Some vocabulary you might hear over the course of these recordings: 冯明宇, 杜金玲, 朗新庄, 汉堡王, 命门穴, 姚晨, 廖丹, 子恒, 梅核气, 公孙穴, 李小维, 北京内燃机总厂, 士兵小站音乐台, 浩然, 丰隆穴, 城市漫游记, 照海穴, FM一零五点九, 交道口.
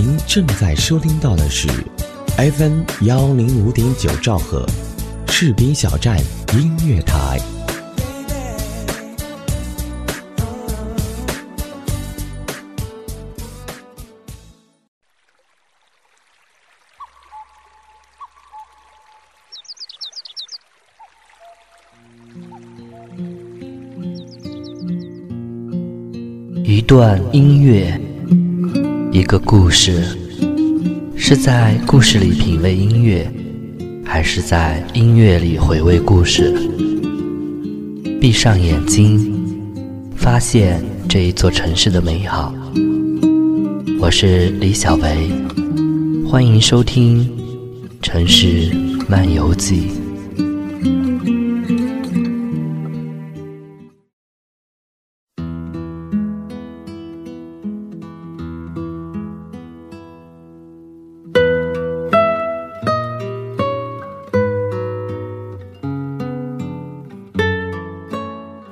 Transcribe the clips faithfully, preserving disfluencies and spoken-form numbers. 您正在收听到的是 F M 一零五点九 兆赫赤兵小站音乐台。一段音乐，一个故事，是在故事里品味音乐，还是在音乐里回味故事？闭上眼睛，发现这一座城市的美好。我是李小维，欢迎收听《城市漫游记》。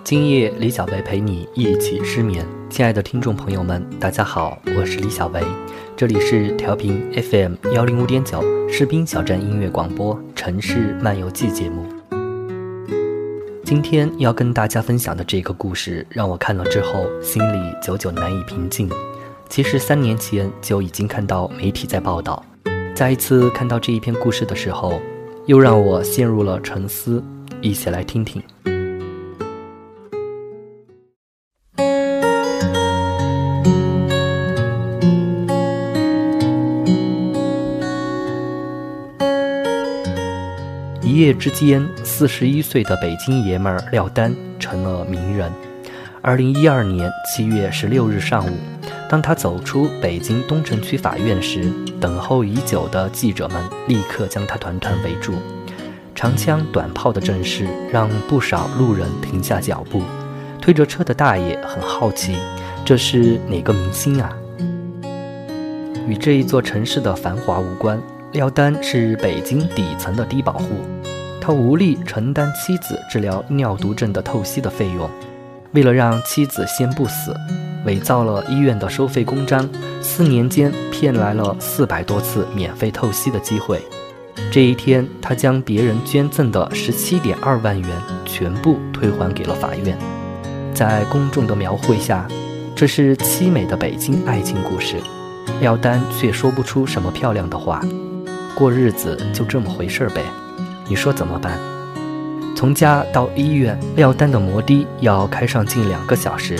今夜李小维陪你一起失眠。亲爱的听众朋友们，大家好，我是李小维，这里是调频 F M 一零五点九 士兵小站音乐广播城市漫游记节目。今天要跟大家分享的这个故事让我看了之后心里久久难以平静。其实三年前就已经看到媒体在报道，再一次看到这一篇故事的时候，又让我陷入了沉思，一起来听听。一夜之间，四十一岁的北京爷们儿廖丹成了名人。二零一二年七月十六日上午，当他走出北京东城区法院时，等候已久的记者们立刻将他团团围住。长枪短炮的阵势让不少路人停下脚步。推着车的大爷很好奇，这是哪个明星啊？与这一座城市的繁华无关。廖丹是北京底层的低保户，他无力承担妻子治疗尿毒症的透析的费用，为了让妻子先不死，伪造了医院的收费公章，四年间骗来了四百多次免费透析的机会。这一天，他将别人捐赠的十七点二万元全部退还给了法院。在公众的描绘下，这是凄美的北京爱情故事，廖丹却说不出什么漂亮的话。过日子就这么回事呗，你说怎么办？从家到医院，廖丹的摩的要开上近两个小时。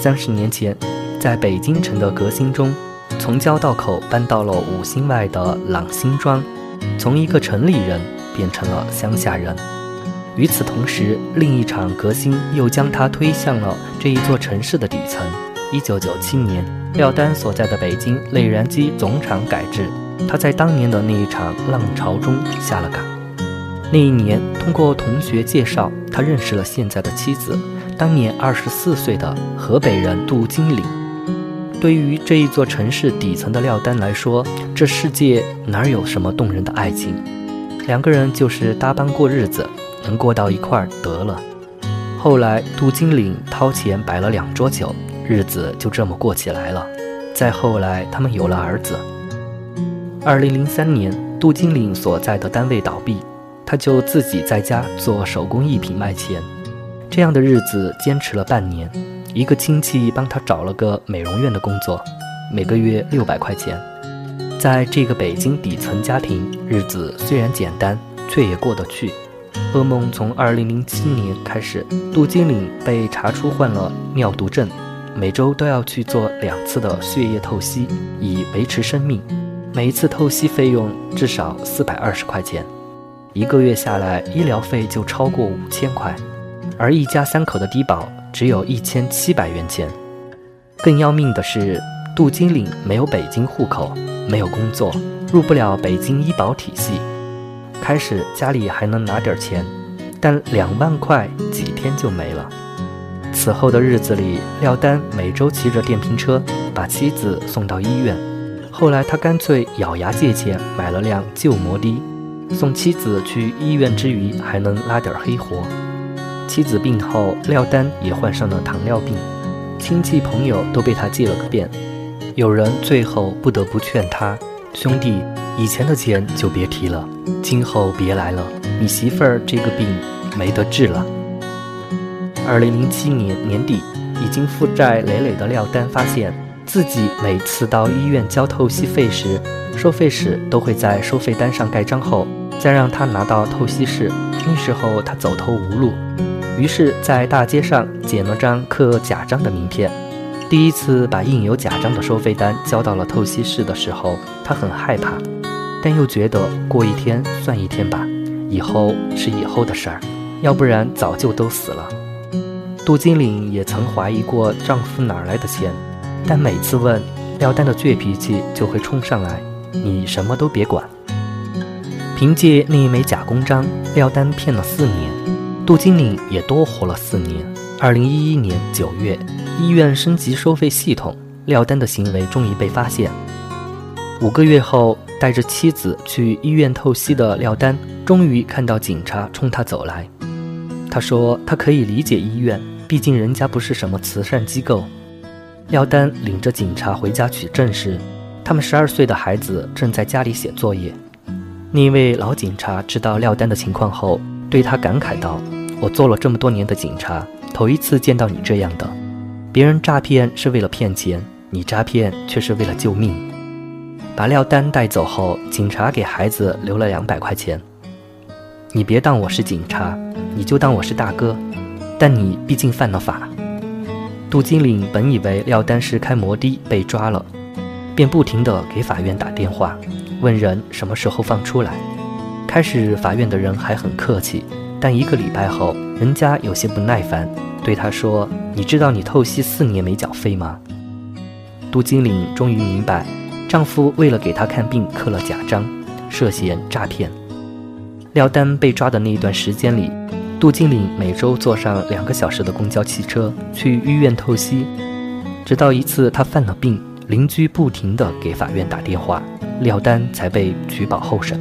三十年前，在北京城的革新中，从交道口搬到了五星外的朗新庄，从一个城里人变成了乡下人。与此同时，另一场革新又将他推向了这一座城市的底层。一九九七年，廖丹所在的北京内燃机总厂改制。他在当年的那一场浪潮中下了岗。那一年，通过同学介绍，他认识了现在的妻子，当年二十四岁的河北人杜金玲。对于这一座城市底层的廖丹来说，这世界哪有什么动人的爱情？两个人就是搭班过日子，能过到一块儿得了。后来，杜金玲掏钱摆了两桌酒，日子就这么过起来了。再后来，他们有了儿子。二零零三年，杜金玲所在的单位倒闭，他就自己在家做手工艺品卖钱。这样的日子坚持了半年，一个亲戚帮他找了个美容院的工作，每个月六百块钱。在这个北京底层家庭，日子虽然简单，却也过得去。噩梦从二零零七年开始，杜金玲被查出患了尿毒症，每周都要去做两次的血液透析，以维持生命。每一次透析费用至少四百二十块钱，一个月下来医疗费就超过五千块，而一家三口的低保只有一千七百元钱。更要命的是，杜金玲没有北京户口，没有工作，入不了北京医保体系。开始家里还能拿点钱，但两万块几天就没了。此后的日子里，廖丹每周骑着电瓶车把妻子送到医院。后来他干脆咬牙借钱买了辆旧摩的，送妻子去医院之余还能拉点黑活。妻子病后，廖丹也患上了糖尿病，亲戚朋友都被他借了个遍。有人最后不得不劝他，兄弟，以前的钱就别提了，今后别来了，你媳妇儿这个病没得治了。二零零七年年底，已经负债累累的廖丹发现自己每次到医院交透析费时，收费室都会在收费单上盖章后再让他拿到透析室，那时候他走投无路，于是在大街上捡了张刻假章的名片。第一次把印有假章的收费单交到了透析室的时候，他很害怕，但又觉得过一天算一天吧，以后是以后的事儿，要不然早就都死了。杜金岭也曾怀疑过丈夫哪来的钱，但每次问，廖丹的倔脾气就会冲上来，你什么都别管。凭借那枚假公章，廖丹骗了四年，杜金岭也多活了四年。二零一一年九月，医院升级收费系统，廖丹的行为终于被发现。五个月后，带着妻子去医院透析的廖丹，终于看到警察冲他走来。他说他可以理解医院，毕竟人家不是什么慈善机构。廖丹领着警察回家取证时，他们十二岁的孩子正在家里写作业。那位老警察知道廖丹的情况后，对他感慨道：“我做了这么多年的警察，头一次见到你这样的。别人诈骗是为了骗钱，你诈骗却是为了救命。”把廖丹带走后，警察给孩子留了两百块钱。你别当我是警察，你就当我是大哥，但你毕竟犯了法。杜金岭本以为廖丹是开摩的被抓了，便不停地给法院打电话，问人什么时候放出来。开始法院的人还很客气，但一个礼拜后，人家有些不耐烦，对他说：“你知道你透析四年没缴费吗？”杜金岭终于明白，丈夫为了给她看病刻了假章，涉嫌诈骗。廖丹被抓的那段时间里，杜金岭每周坐上两个小时的公交汽车去医院透析，直到一次他犯了病，邻居不停地给法院打电话，廖丹才被取保候审。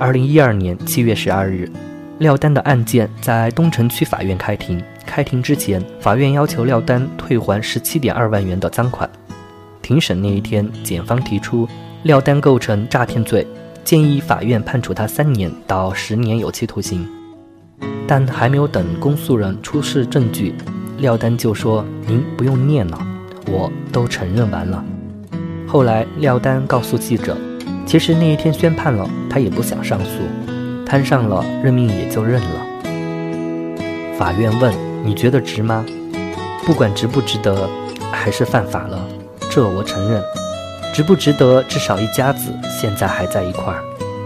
二零一二年七月十二日，廖丹的案件在东城区法院开庭。开庭之前，法院要求廖丹退还十七点二万元的赃款。庭审那一天，检方提出廖丹构成诈骗罪，建议法院判处他三年到十年有期徒刑。但还没有等公诉人出示证据，廖丹就说：“您不用念了，我都承认完了。”后来廖丹告诉记者，其实那一天宣判了，他也不想上诉，摊上了认命也就认了。法院问：“你觉得值吗？”不管值不值得，还是犯法了，这我承认。值不值得，至少一家子现在还在一块儿。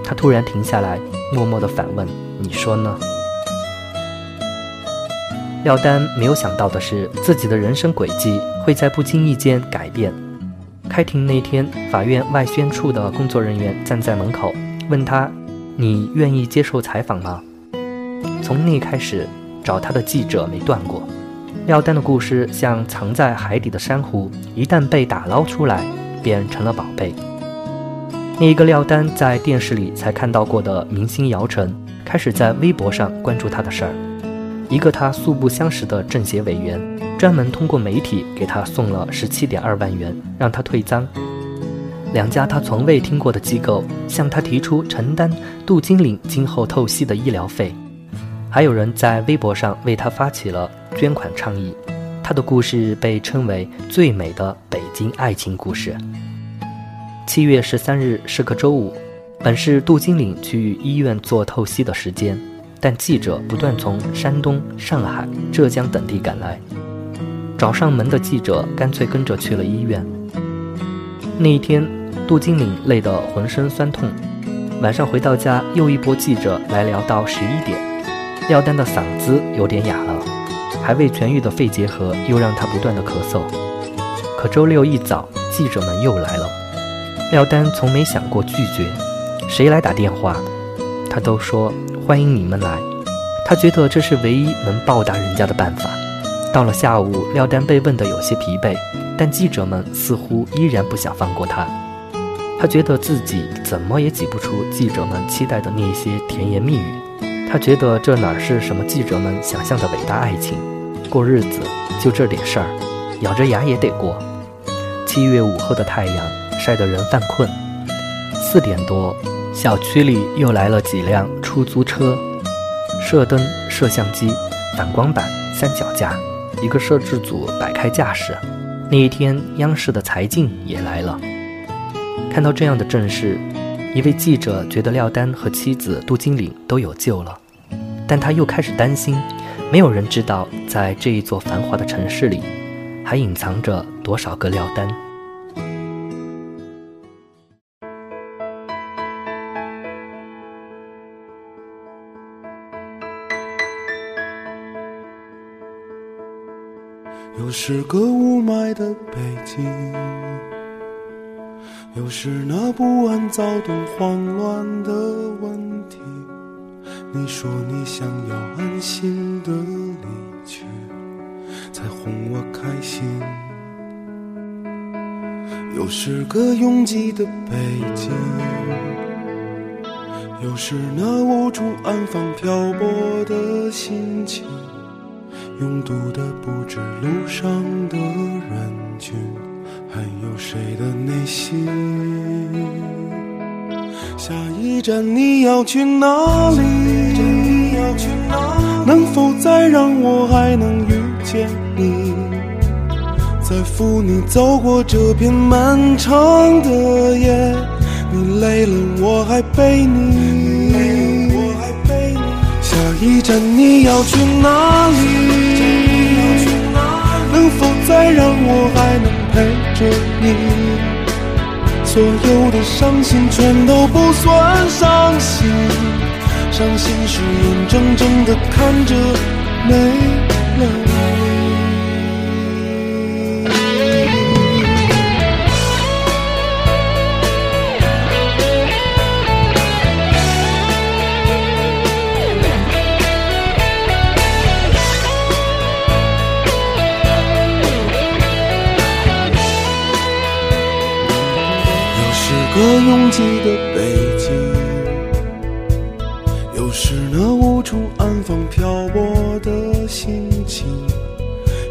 他突然停下来，默默地反问：“你说呢？”廖丹没有想到的是，自己的人生轨迹会在不经意间改变。开庭那天，法院外宣处的工作人员站在门口，问他：“你愿意接受采访吗？”从那开始，找他的记者没断过。廖丹的故事像藏在海底的珊瑚，一旦被打捞出来，便成了宝贝。那一个廖丹在电视里才看到过的明星姚晨，开始在微博上关注他的事儿。一个他素不相识的政协委员，专门通过媒体给他送了 十七点二 万元，让他退赃。两家他从未听过的机构向他提出承担杜金岭今后透析的医疗费，还有人在微博上为他发起了捐款倡议。他的故事被称为最美的北京爱情故事。七月十三日是个周五，本是杜金岭去医院做透析的时间，但记者不断从山东、上海、浙江等地赶来，找上门的记者干脆跟着去了医院。那一天，杜金岭累得浑身酸痛，晚上回到家，又一波记者来聊到十一点。廖丹的嗓子有点哑了，还未痊愈的肺结核又让他不断的咳嗽。可周六一早，记者们又来了，廖丹从没想过拒绝，谁来打电话，他都说欢迎你们来。他觉得这是唯一能报答人家的办法。到了下午，廖丹被问得有些疲惫，但记者们似乎依然不想放过他。他觉得自己怎么也挤不出记者们期待的那些甜言蜜语。他觉得这哪是什么记者们想象的伟大爱情，过日子就这点事儿，咬着牙也得过。七月午后的太阳晒得人犯困。四点多，小区里又来了几辆出租车，射灯、摄像机、反光板、三脚架，一个摄制组摆开架势。那一天，央视的财经也来了。看到这样的阵势，一位记者觉得廖丹和妻子杜金岭都有救了，但他又开始担心，没有人知道在这一座繁华的城市里，还隐藏着多少个廖丹。又是个雾霾的北京，又是那不安躁动慌乱的问题，你说你想要安心的离去，才哄我开心。又是个拥挤的北京，又是那无处安放漂泊的心情，拥堵的不止路上的人群，还有谁的内心。下一站你要去哪里？能否再让我还能遇见你，再扶你走过这片漫长的夜。你累了我还背你，下一站你要去哪里？能否再让我还能陪着你，所有的伤心全都不算伤心，伤心是眼睁睁地看着没了。又是拥挤的北京，又是那无处安放漂泊的心情，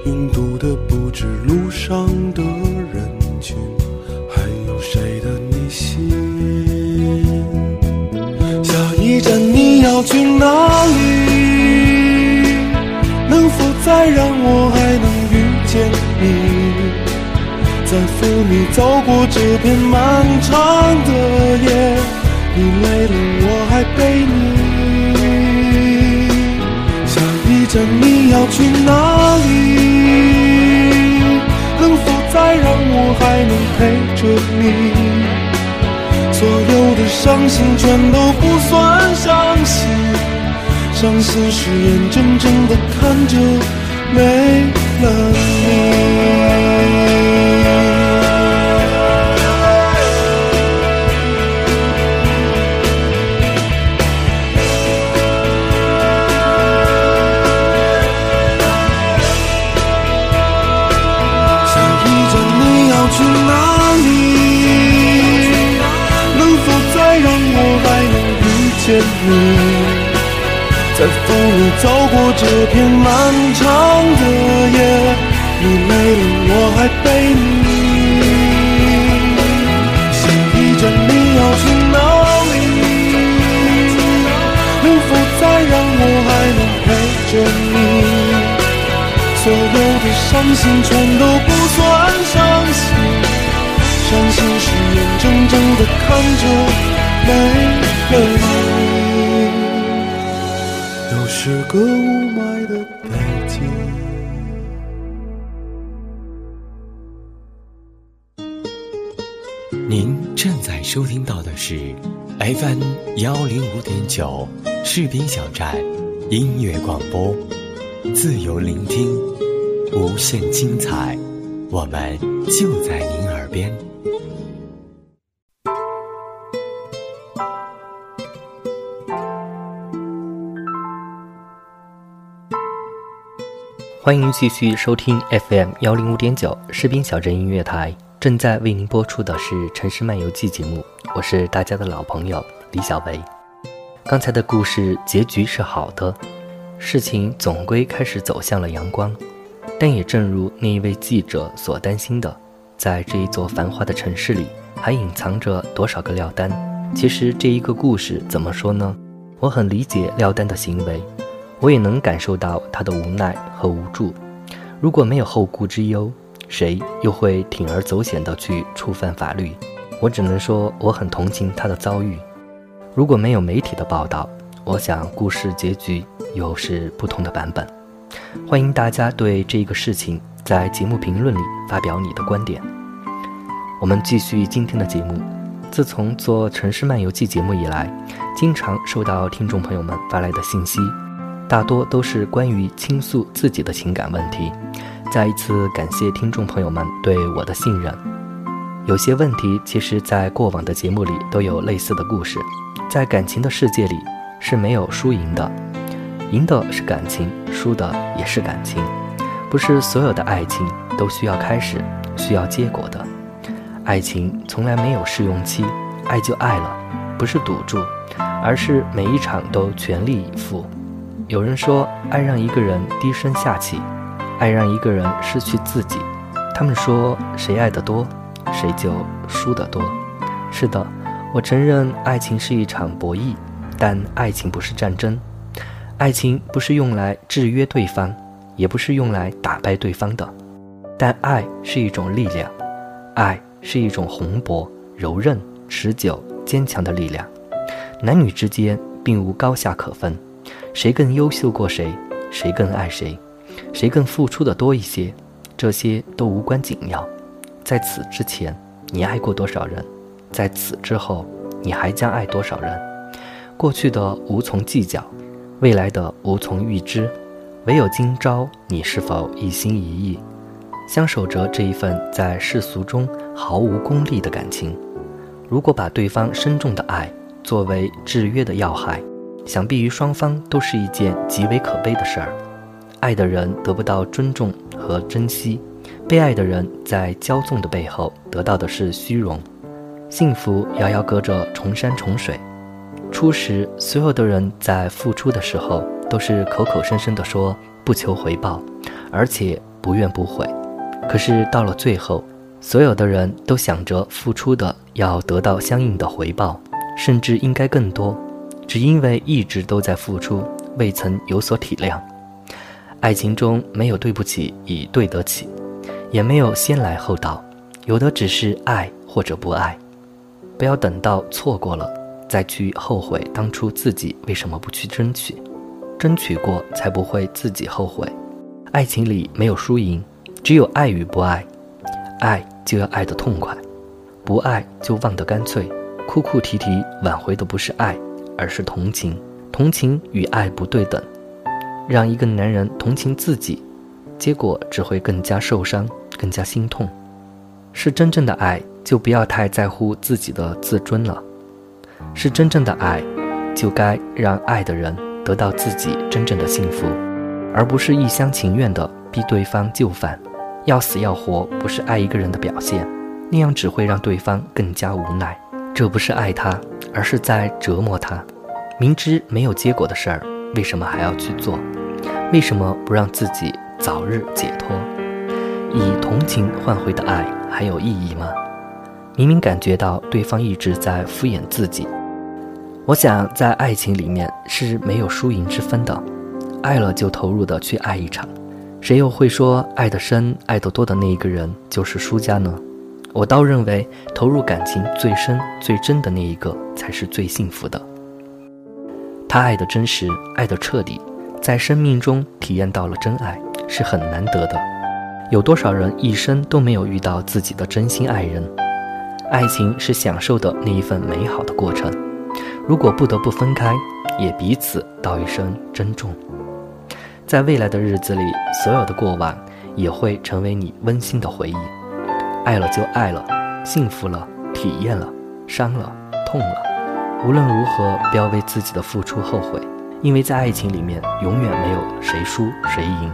拥堵的不止路上的人群，还有谁的内心。下一站你要去哪里？能否再让我还能遇见你，再扶你走过这片漫长的夜，你累了我还背你。下一站你要去哪里？能否再让我还能陪着你，所有的伤心全都不算伤心，伤心是眼睁睁地看着没了你。再扶你走过这片漫长的夜，你累了我还背你。下一站你要去哪里？能否再让我还能陪着你，所有的伤心全都不算伤心，伤心是眼睁睁地看着没了你。又是个雾霾的北京，您正在收听到的是 F M 一零五点九 士兵小站音乐广播，自由聆听，无限精彩，我们就在您耳边。欢迎继续收听 F M 一零五点九 士兵小镇音乐台，正在为您播出的是《城市漫游记》节目，我是大家的老朋友李小维。刚才的故事结局是好的，事情总归开始走向了阳光，但也正如那一位记者所担心的，在这一座繁华的城市里，还隐藏着多少个廖丹？其实这一个故事怎么说呢？我很理解廖丹的行为，我也能感受到他的无奈和无助。如果没有后顾之忧，谁又会铤而走险地去触犯法律？我只能说我很同情他的遭遇。如果没有媒体的报道，我想故事结局又是不同的版本。欢迎大家对这个事情在节目评论里发表你的观点。我们继续今天的节目。自从做《城市漫游记》节目以来，经常收到听众朋友们发来的信息，大多都是关于倾诉自己的情感问题。再一次感谢听众朋友们对我的信任。有些问题其实在过往的节目里都有类似的故事。在感情的世界里是没有输赢的，赢的是感情，输的也是感情。不是所有的爱情都需要开始，需要结果的。爱情从来没有试用期，爱就爱了，不是赌注，而是每一场都全力以赴。有人说，爱让一个人低声下气，爱让一个人失去自己。他们说，谁爱得多，谁就输得多。是的，我承认爱情是一场博弈，但爱情不是战争，爱情不是用来制约对方，也不是用来打败对方的。但爱是一种力量，爱是一种宏博、柔韧、持久、坚强的力量。男女之间并无高下可分，谁更优秀过谁，谁更爱谁，谁更付出的多一些，这些都无关紧要。在此之前，你爱过多少人？在此之后，你还将爱多少人？过去的无从计较，未来的无从预知，唯有今朝你是否一心一意相守着这一份在世俗中毫无功利的感情。如果把对方深重的爱作为制约的要害，想必于双方都是一件极为可悲的事儿。爱的人得不到尊重和珍惜，被爱的人在骄纵的背后得到的是虚荣。幸福遥遥隔着重山重水，初时所有的人在付出的时候都是口口声声地说不求回报，而且不怨不悔。可是到了最后，所有的人都想着付出的要得到相应的回报，甚至应该更多，只因为一直都在付出，未曾有所体谅。爱情中没有对不起以对得起，也没有先来后到，有的只是爱或者不爱。不要等到错过了再去后悔当初自己为什么不去争取，争取过才不会自己后悔。爱情里没有输赢，只有爱与不爱。爱就要爱得痛快，不爱就忘得干脆。哭哭啼啼挽回的不是爱，而是同情。同情与爱不对等，让一个男人同情自己，结果只会更加受伤，更加心痛。是真正的爱，就不要太在乎自己的自尊了。是真正的爱，就该让爱的人得到自己真正的幸福，而不是一厢情愿地逼对方就范。要死要活不是爱一个人的表现，那样只会让对方更加无奈。这不是爱他，而是在折磨他。明知没有结果的事儿，为什么还要去做？为什么不让自己早日解脱？以同情换回的爱还有意义吗？明明感觉到对方一直在敷衍自己。我想在爱情里面是没有输赢之分的，爱了就投入的去爱一场，谁又会说爱得深爱得多的那一个人就是输家呢？我倒认为投入感情最深最真的那一个才是最幸福的。他爱得真实，爱得彻底，在生命中体验到了真爱是很难得的。有多少人一生都没有遇到自己的真心爱人？爱情是享受的那一份美好的过程，如果不得不分开，也彼此道一声珍重。在未来的日子里，所有的过往也会成为你温馨的回忆。爱了就爱了，幸福了，体验了，伤了，痛了，无论如何不要为自己的付出后悔，因为在爱情里面永远没有谁输谁赢，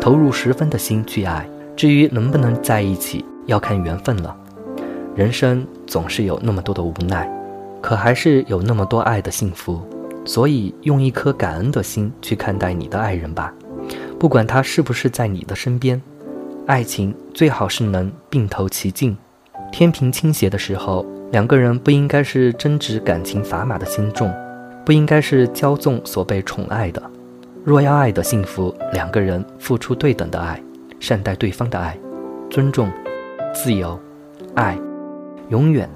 投入十分的心去爱。至于能不能在一起，要看缘分了。人生总是有那么多的无奈，可还是有那么多爱的幸福，所以用一颗感恩的心去看待你的爱人吧。不管他是不是在你的身边，爱情最好是能并头齐进。天平倾斜的时候，两个人不应该是争执感情砝码的轻重，不应该是骄纵所被宠爱的。若要爱的幸福，两个人付出对等的爱，善待对方的爱，尊重、自由、爱，永远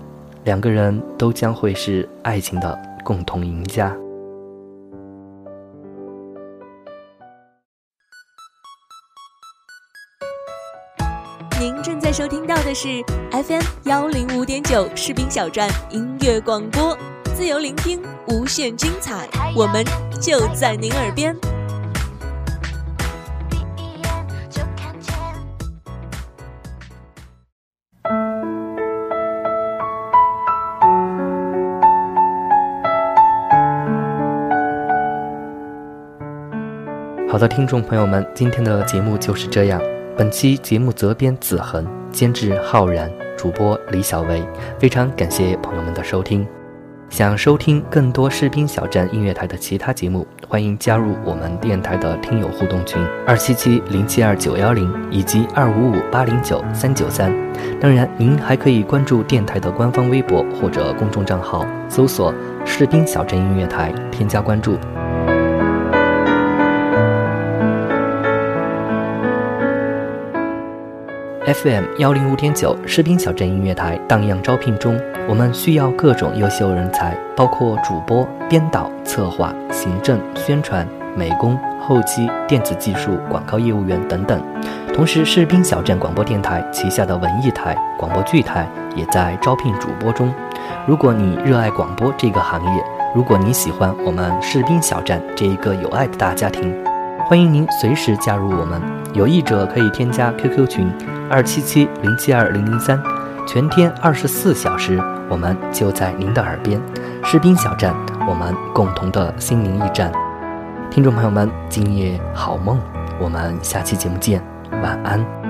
两个人都将会是爱情的共同赢家。您正在收听到的是 F M 一零五点九 士兵小站音乐广播，自由聆听，无限精彩，我们就在您耳边。好的，听众朋友们，今天的节目就是这样。本期节目责编子恒，监制浩然，主播李小维，非常感谢朋友们的收听。想收听更多士兵小站音乐台的其他节目，欢迎加入我们电台的听友互动群二七七零七二九幺零以及二五五八零九三九三。当然，您还可以关注电台的官方微博或者公众账号，搜索“士兵小站音乐台”，添加关注。F M 一零五点九 士兵小镇音乐台荡漾招聘中，我们需要各种优秀人才，包括主播、编导、策划、行政、宣传、美工、后期、电子技术、广告业务员等等。同时，士兵小镇广播电台旗下的文艺台、广播剧台也在招聘主播中。如果你热爱广播这个行业，如果你喜欢我们士兵小站这一个有爱的大家庭，欢迎您随时加入我们。有意者可以添加 Q Q 群二七七零七二零零三，全天二十四小时，我们就在您的耳边。士兵小站，我们共同的心灵驿站。听众朋友们，今夜好梦，我们下期节目见，晚安。